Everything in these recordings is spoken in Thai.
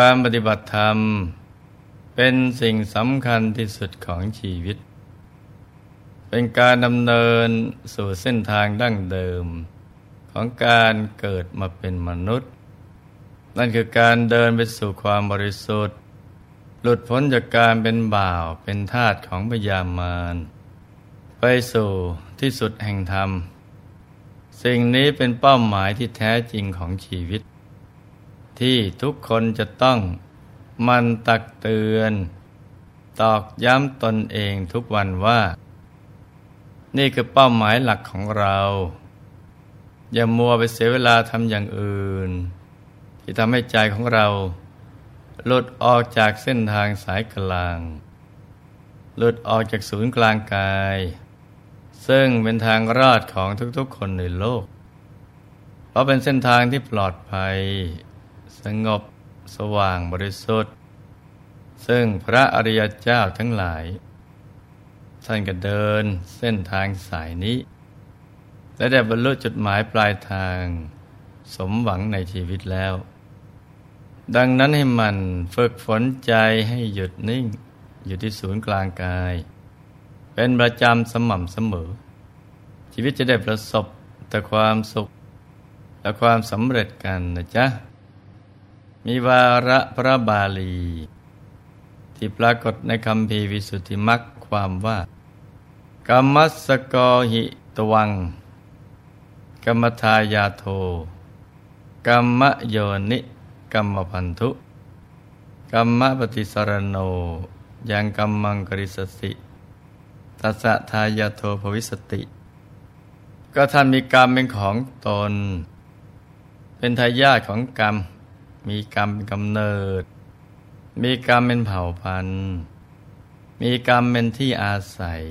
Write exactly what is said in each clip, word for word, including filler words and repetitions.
การปฏิบัติธรรมเป็นสิ่งสำคัญที่สุดของชีวิตเป็นการดำเนินสู่เส้นทางดั้งเดิมของการเกิดมาเป็นมนุษย์นั่นคือการเดินไปสู่ความบริสุทธิ์หลุดพ้นจากการเป็นบ่าวเป็นทาสของพยามารไปสู่ที่สุดแห่งธรรมสิ่งนี้เป็นเป้าหมายที่แท้จริงของชีวิตที่ทุกคนจะต้องมันตักเตือนตอกย้ำตนเองทุกวันว่านี่คือเป้าหมายหลักของเราอย่ามัวไปเสียเวลาทำอย่างอื่นที่ทำให้ใจของเราหลุดออกจากเส้นทางสายกลางหลุดออกจากศูนย์กลางกายซึ่งเป็นทางรอดของทุกๆคนในโลกเพราะเป็นเส้นทางที่ปลอดภัยสงบสว่างบริสุทธิ์ซึ่งพระอริยเจ้าทั้งหลายท่านก็เดินเส้นทางสายนี้และได้บรรลุจุดหมายปลายทางสมหวังในชีวิตแล้วดังนั้นให้มันฝึกฝนใจให้หยุดนิ่งอยู่ที่ศูนย์กลางกายเป็นประจำสม่ำเสมอชีวิตจะได้ประสบแต่ความสุขและความสำเร็จกันนะจ๊ะมีวาระพระบาลีที่ปรากฏในคำพีวิสุทธิมรรคความว่ากัมมัสสโกหิตวังกัมมทายาโทกัมมะโยนิกัมมพันธุกัมมะปฏิสรโนยังกัมมังกริสสิตัสสะทายาโทภวิสติก็ท่านมีกรรมเป็นของตนเป็นทายาทของกรรมมีกรรมเป็นกำเนิดมีกรรมเป็นเผ่าพันธุ์มีกรรมเป็นที่อาศัย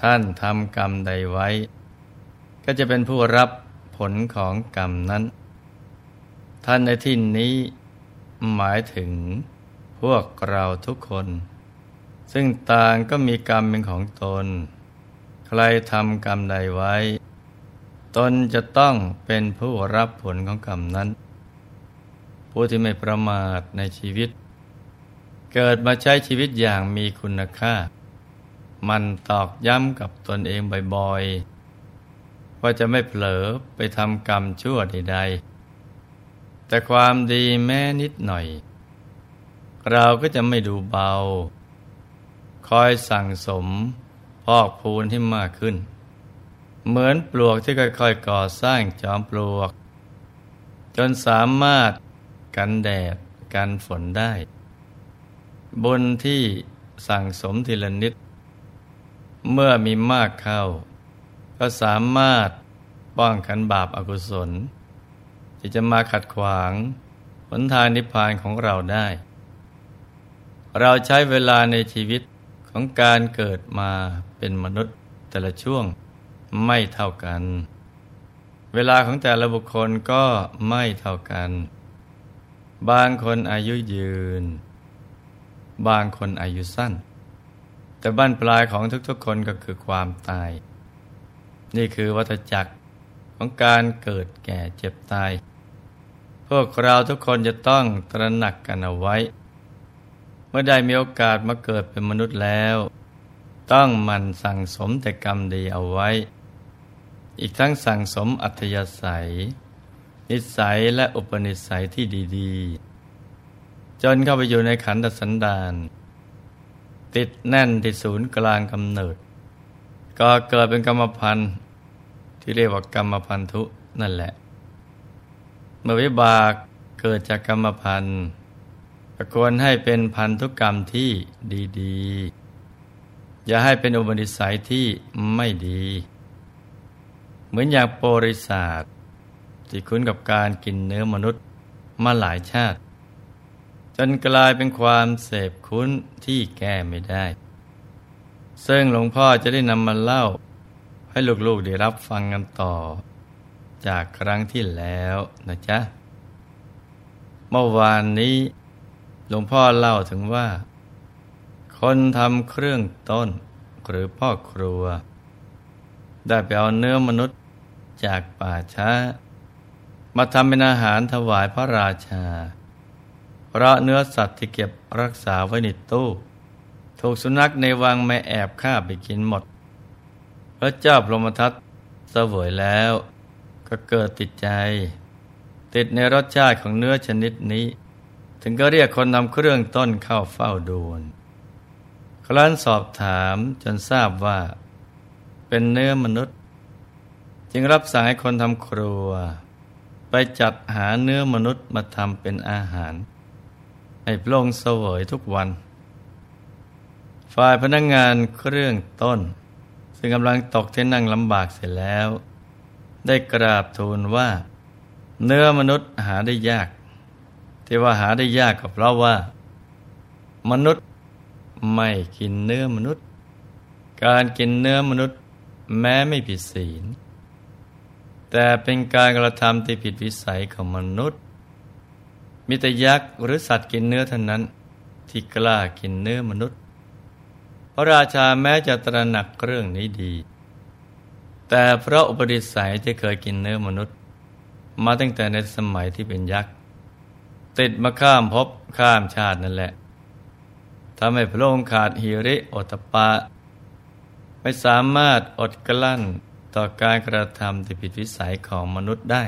ท่านทำกรรมใดไว้ก็จะเป็นผู้รับผลของกรรมนั้นท่านในที่นี้หมายถึงพวกเราทุกคนซึ่งต่างก็มีกรรมเป็นของตนใครทำกรรมใดไว้ตนจะต้องเป็นผู้รับผลของกรรมนั้นผู้ที่ไม่ประมาทในชีวิตเกิดมาใช้ชีวิตอย่างมีคุณค่ามันตอกย้ำกับตนเองบ่อยๆว่าจะไม่เผลอไปทำกรรมชั่วใดๆแต่ความดีแม้นิดหน่อยเราก็จะไม่ดูเบาคอยสั่งสมพอกพูนให้มากขึ้นเหมือนปลวกที่ค่อยๆก่อสร้างจอมปลวกจนสามารถกันแดดกันฝนได้บุญที่สั่งสมทีละนิดเมื่อมีมากเข้าก็สามารถป้องกันบาปอกุศลที่จะมาขัดขวางหนทางนิพพานของเราได้เราใช้เวลาในชีวิตของการเกิดมาเป็นมนุษย์แต่ละช่วงไม่เท่ากันเวลาของแต่ละบุคคลก็ไม่เท่ากันบางคนอายุยืนบางคนอายุสั้นแต่บั้นปลายของทุกๆคนก็คือความตายนี่คือวัฏจักรของการเกิดแก่เจ็บตายพวกเราทุกคนจะต้องตระหนักกันเอาไว้เมื่อได้มีโอกาสมาเกิดเป็นมนุษย์แล้วต้องหมั่นสั่งสมแต่กรรมดีเอาไว้อีกทั้งสั่งสมอัธยาศัยนิสัยและอุปนิสัยที่ดีๆจนเข้าไปอยู่ในขันธสันดานติดแน่นที่ศูนย์กลางกำเนิดก็เกิดเป็นกรรมพันธุ์ที่เรียกว่ากรรมพันธุนั่นแหละเมื่อวิบากเกิดจากกรรมพันธุ์ก็ควรให้เป็นพันธุกรรมที่ดีๆอย่าให้เป็นอุปนิสัยที่ไม่ดีเหมือนอย่างโปริศาสที่คุ้นกับการกินเนื้อมนุษย์มาหลายชาติจนกลายเป็นความเสพคุ้นที่แก้ไม่ได้ซึ่งหลวงพ่อจะได้นำมาเล่าให้ลูกๆได้รับฟังกันต่อจากครั้งที่แล้วนะจ๊ะเมื่อวานนี้หลวงพ่อเล่าถึงว่าคนทำเครื่องต้นหรือพ่อครัวได้ไปเอาเนื้อมนุษย์จากป่าช้ามาทำเป็นอาหารถวายพระราชา เพราะเนื้อสัตว์ที่เก็บรักษาไว้ในตู้ถูกสุนัขในวังมาแอบฆ่าไปกินหมดพระเจ้าพรหมทัตเสวยแล้วก็เกิดติดใจติดในรสชาติของเนื้อชนิดนี้ถึงก็เรียกคนนำเครื่องต้นเข้าเฝ้าดูลครั้นสอบถามจนทราบว่าเป็นเนื้อมนุษย์จึงรับสั่งให้คนทำครัวไปจัดหาเนื้อมนุษย์มาทำเป็นอาหารให้พระองค์เสวยทุกวันฝ่ายพนักงานเครื่องต้นซึ่งกำลังตกที่นั่งลำบากเสร็จแล้วได้กราบทูลว่าเนื้อมนุษย์หาได้ยากที่ว่าหาได้ยากก็เพราะว่ามนุษย์ไม่กินเนื้อมนุษย์การกินเนื้อมนุษย์แม้ไม่ผิดศีลแต่เป็นการกระทำที่ผิดวิสัยของมนุษย์มิตรยักษ์หรือสัตว์กินเนื้อเท่านั้นที่กล้ากินเนื้อมนุษย์พระราชาแม้จะตระหนักเรื่องนี้ดีแต่เพราะอุปนิสัยที่เคยกินเนื้อมนุษย์มาตั้งแต่ในสมัยที่เป็นยักษ์ติดมาข้ามภพข้ามชาตินั่นแหละทำให้พระองค์ขาดหิริโอตตัปปะไม่สามารถอดกลั้นต่อการกระทำที่ผิดวิสัยของมนุษย์ได้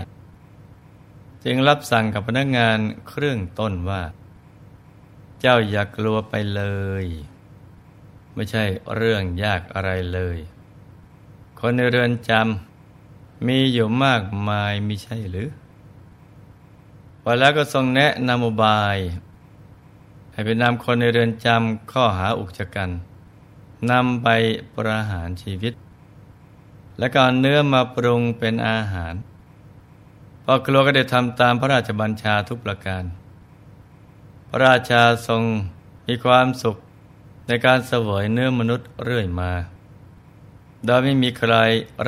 จึงรับสั่งกับพนักงานเครื่องต้นว่าเจ้าอย่ากลัวไปเลยไม่ใช่เรื่องยากอะไรเลยคนในเรือนจำมีอยู่มากมายมิใช่หรือพอแล้วก็ทรงแนะนำอุบายให้ไปนำคนในเรือนจำข้อหาอุกชะกันนำไปประหารชีวิตและก็เนื้อมาปรุงเป็นอาหารพอครัวก็ได้ทำตามพระราชบัญชาทุกประการพระราชาทรงมีความสุขในการเสวยเนื้อมนุษย์เรื่อยมาโดยไม่มีใคร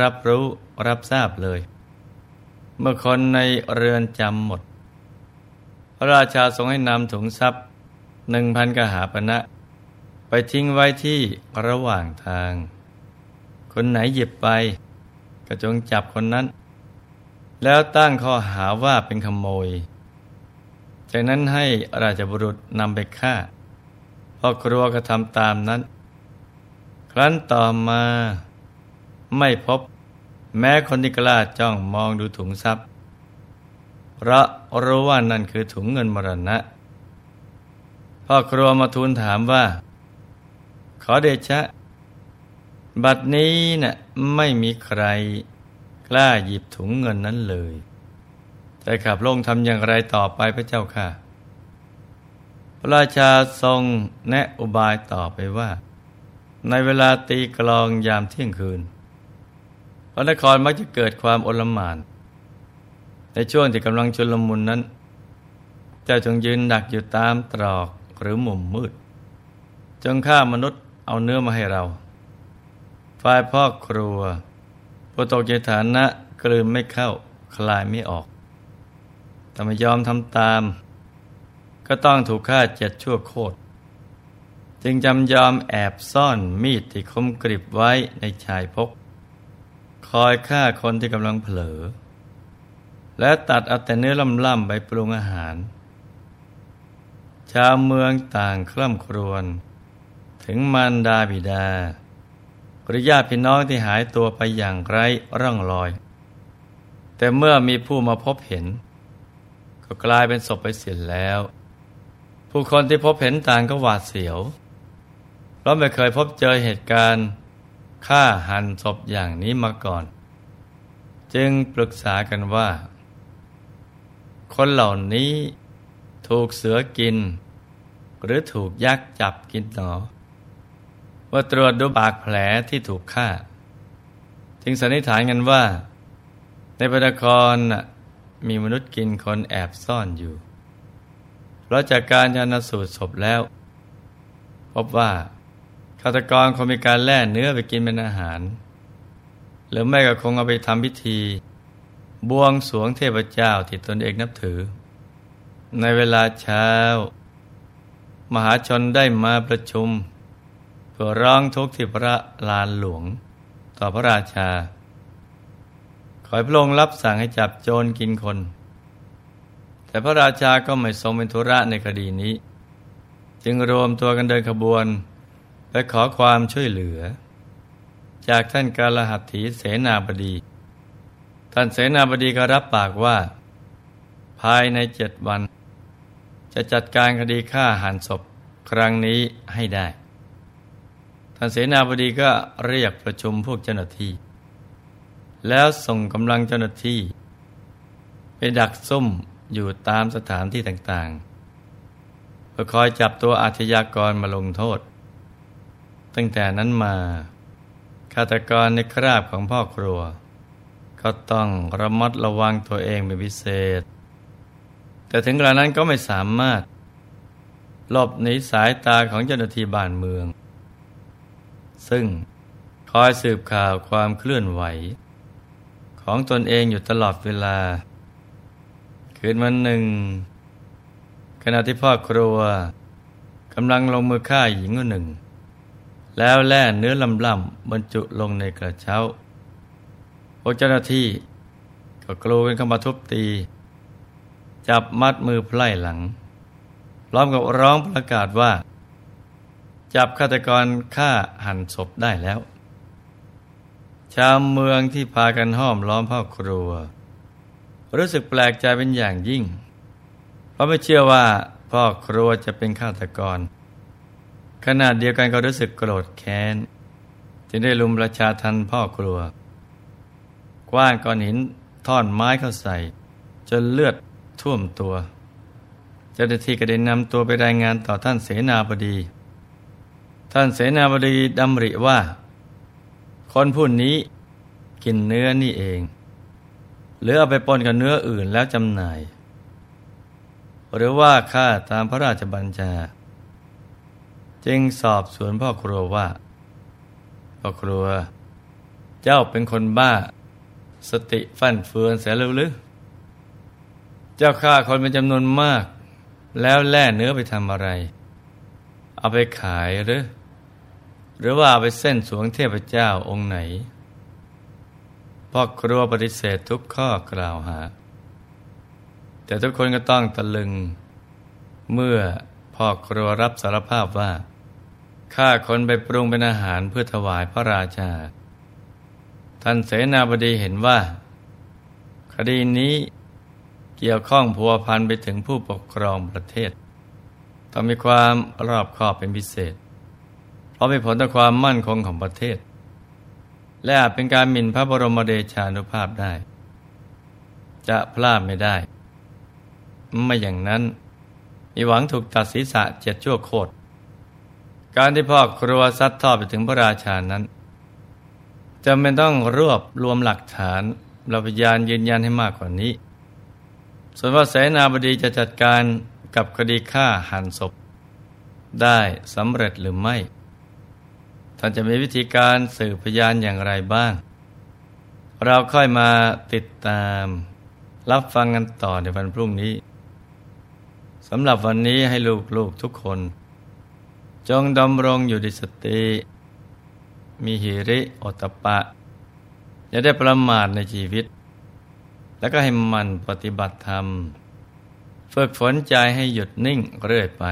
รับรู้รับทราบเลยเมื่อคนในเรือนจำหมดพระราชาทรงให้นำถุงทรัพย์หนึ่งพันกหาปณะไปทิ้งไว้ที่ระหว่างทางคนไหนหยิบไปก็จงจับคนนั้นแล้วตั้งข้อหาว่าเป็นขโมยจากนั้นให้ราชบุรุษนำไปฆ่าพ่อครัวก็ทำตามนั้นครั้นต่อมาไม่พบแม้คนที่กล้าจ้องมองดูถุงทรัพย์เพราะรู้ว่านั่นคือถุงเงินมรณะพ่อครัวมาทูลถามว่าขอเดชะบัดนี้น่ะไม่มีใครกล้าหยิบถุงเงินนั้นเลยแต่ข้าพระองค์ทำอย่างไรต่อไปพระเจ้าค่ะพระราชาทรงแนะอุบายต่อไปว่าในเวลาตีกลองยามเที่ยงคืนพระนครมักจะเกิดความโอลหม่านในช่วงที่กำลังชุลมุนนั้นเจ้าจงยืนดักอยู่ตามตรอกหรือมุมมืดจงฆ่ามนุษย์เอาเนื้อมาให้เราฝ่ายพ่อครัวผู้ตกอยู่ในฐานะกลืนไม่เข้าคลายไม่ออกแต่ไม่ยอมทำตามก็ต้องถูกฆ่าเจ็ดชั่วโคตรจึงจำยอมแอบซ่อนมีดที่คมกริบไว้ในชายพกคอยฆ่าคนที่กำลังเผลอและตัดเอาแต่เนื้อล่ำๆไปปรุงอาหารชาวเมืองต่างคร่ำครวญถึงมารดาบิดาหรือญาติพี่น้องที่หายตัวไปอย่างไร้ร่องรอยแต่เมื่อมีผู้มาพบเห็นก็กลายเป็นศพไปเสียแล้วผู้คนที่พบเห็นต่างก็หวาดเสียวเพราะไม่เคยพบเจอเหตุการณ์ฆ่าหันศพอย่างนี้มาก่อนจึงปรึกษากันว่าคนเหล่านี้ถูกเสือกินหรือถูกยักษ์จับกินหนอว่าตรวจดูบาดแผลที่ถูกฆ่าจึงสันนิษฐานกันว่าในพระนครมีมนุษย์กินคนแอบซ่อนอยู่เพราะจากการชันสูตรศพแล้วพบว่าฆาตกรคงมีการแล่เนื้อไปกินเป็นอาหารหรือไม่ก็คงเอาไปทำพิธีบวงสรวงเทพเจ้าที่ตนเองนับถือในเวลาเช้ามหาชนได้มาประชุมเพื่อร้องทุกข์ที่พระลานหลวงต่อพระราชาขอให้พระองค์รับสั่งให้จับโจรกินคน แต่พระราชาก็ไม่ทรงเป็นธุระในคดีนี้จึงรวมตัวกันเดินขบวนไปขอความช่วยเหลือจากท่านกาลหัตถีเสนาบดีท่านเสนาบดีก็รับปากว่าภายในเจ็ดวันจะจัดการคดีฆ่าหันศพครั้งนี้ให้ได้ท่านเสนาบดีก็เรียกประชุมพวกเจ้าหน้าที่แล้วส่งกำลังเจ้าหน้าที่ไปดักซุ่มอยู่ตามสถานที่ต่างๆเพื่อคอยจับตัวอาชญากรมาลงโทษตั้งแต่นั้นมาฆาตกรในคราบของพ่อครัวก็ต้องระมัดระวังตัวเองเป็นพิเศษแต่ถึงกระนั้นก็ไม่สามารถหลบหนีสายตาของเจ้าหน้าที่บ้านเมืองซึ่งคอยสืบข่าวความเคลื่อนไหวของตนเองอยู่ตลอดเวลาคืนวันหนึ่งขณะที่พ่อครัวกำลังลงมือฆ่าหญิงคนหนึ่งแล้วแล่เนื้อล่ำๆบรรจุลงในกระเช้าพวกเจ้าหน้าที่ก็กรูกันเข้ามาทุบตีจับมัดมือไพล่หลังพร้อมกับร้องประกาศว่าจับฆาตกรฆ่าหันศพได้แล้วชาวเมืองที่พากันห้อมล้อมพ่อครัวรู้สึกแปลกใจเป็นอย่างยิ่งเพราะไม่เชื่อว่าพ่อครัวจะเป็นฆาตกรขณะเดียวกันก็รู้สึกโกรธแค้นจึงได้ลุมประชาทัณฑ์พ่อครัวกว้านก้อนหินท่อนไม้เข้าใส่จนเลือดท่วมตัวเจ้าหน้าที่ก็ได้นำตัวไปรายงานต่อท่านเสนาบดีท่านเสนาบดีดำริว่าคนผู้นี้กินเนื้อนี่เองหรือเอาไปปนกับเนื้ออื่นแล้วจำหน่ายหรือว่าฆ่าตามพระราชบัญชาจึงสอบสวนพ่อครัวว่าพ่อครัวเจ้าเป็นคนบ้าสติฟั่นเฟือนเสียแล้วหรือเจ้าฆ่าคนเป็นจำนวนมากแล้วแล่เนื้อไปทำอะไรเอาไปขายหรือหรือว่าเอาไปเส้นสวงเทพเจ้าองค์ไหนพ่อครัวปฏิเสธทุกข้อกล่าวหาแต่ทุกคนก็ต้องตะลึงเมื่อพ่อครัวรับสารภาพว่าฆ่าคนไปปรุงเป็นอาหารเพื่อถวายพระราชาท่านเสนาบดีเห็นว่าคดีนี้เกี่ยวข้องพัวพันไปถึงผู้ปกครองประเทศต้องมีความรอบคอบเป็นพิเศษเพราะมีผลต่อความมั่นคงของประเทศและอาจเป็นการหมิ่นพระบรมเดชานุภาพได้จะพลาดไม่ได้ไม่อย่างนั้นมีหวังถูกตัดศีรษะเจ็ดชั่วโคตรการที่พ่อครัวซัดทอดไปถึงพระราชานั้นจำเป็นต้องรวบรวมหลักฐานและพยานยืนยันให้มากกว่านี้ส่วนว่าเสนาบดีจะจัดการกับคดีฆ่าหันศพได้สำเร็จหรือไม่ท่านจะมีวิธีการสืบพยานอย่างไรบ้างเราค่อยมาติดตามรับฟังกันต่อในวันพรุ่งนี้สำหรับวันนี้ให้ลูกๆทุกคนจงดำรงอยู่ในสติมีหิริโอตปะอย่าได้ประมาทในชีวิตแล้วก็ให้มันปฏิบัติธรรมฝึกฝนใจให้หยุดนิ่งเรื่อยไป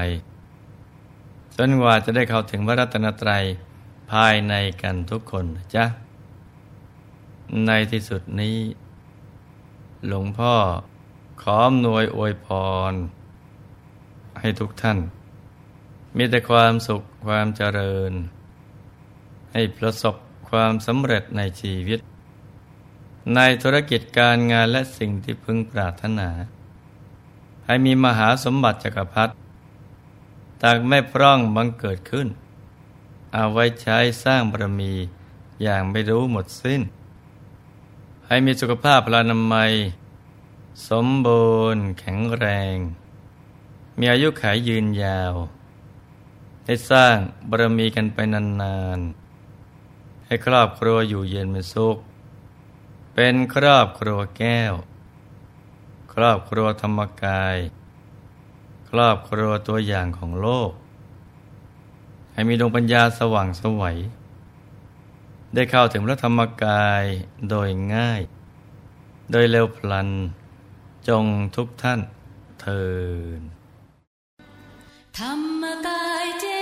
จนกว่าจะได้เข้าถึงพระรัตนตรัยภายในกันทุกคนจ้ะในที่สุดนี้หลวงพ่อขออำนวยอวยพรให้ทุกท่านมีแต่ความสุขความเจริญให้ประสบความสำเร็จในชีวิตในธุรกิจการงานและสิ่งที่พึงปรารถนาให้มีมหาสมบัติจักรพรรดิต่างไม่พร่องบังเกิดขึ้นเอาไว้ใช้สร้างบารมีอย่างไม่รู้หมดสิ้นให้มีสุขภาพพลานามัยสมบูรณ์แข็งแรงมีอายุขายยืนยาวให้สร้างบารมีกันไปนานๆให้ครอบครัวอยู่เย็นเป็นสุขเป็นครอบครัวแก้วครอบครัวธรรมกายครอบครัวตัวอย่างของโลกให้มีดวงปัญญาสว่างไสวได้เข้าถึงพระธรรมกายโดยง่ายโดยเร็วพลันจงทุกท่าน เทอญ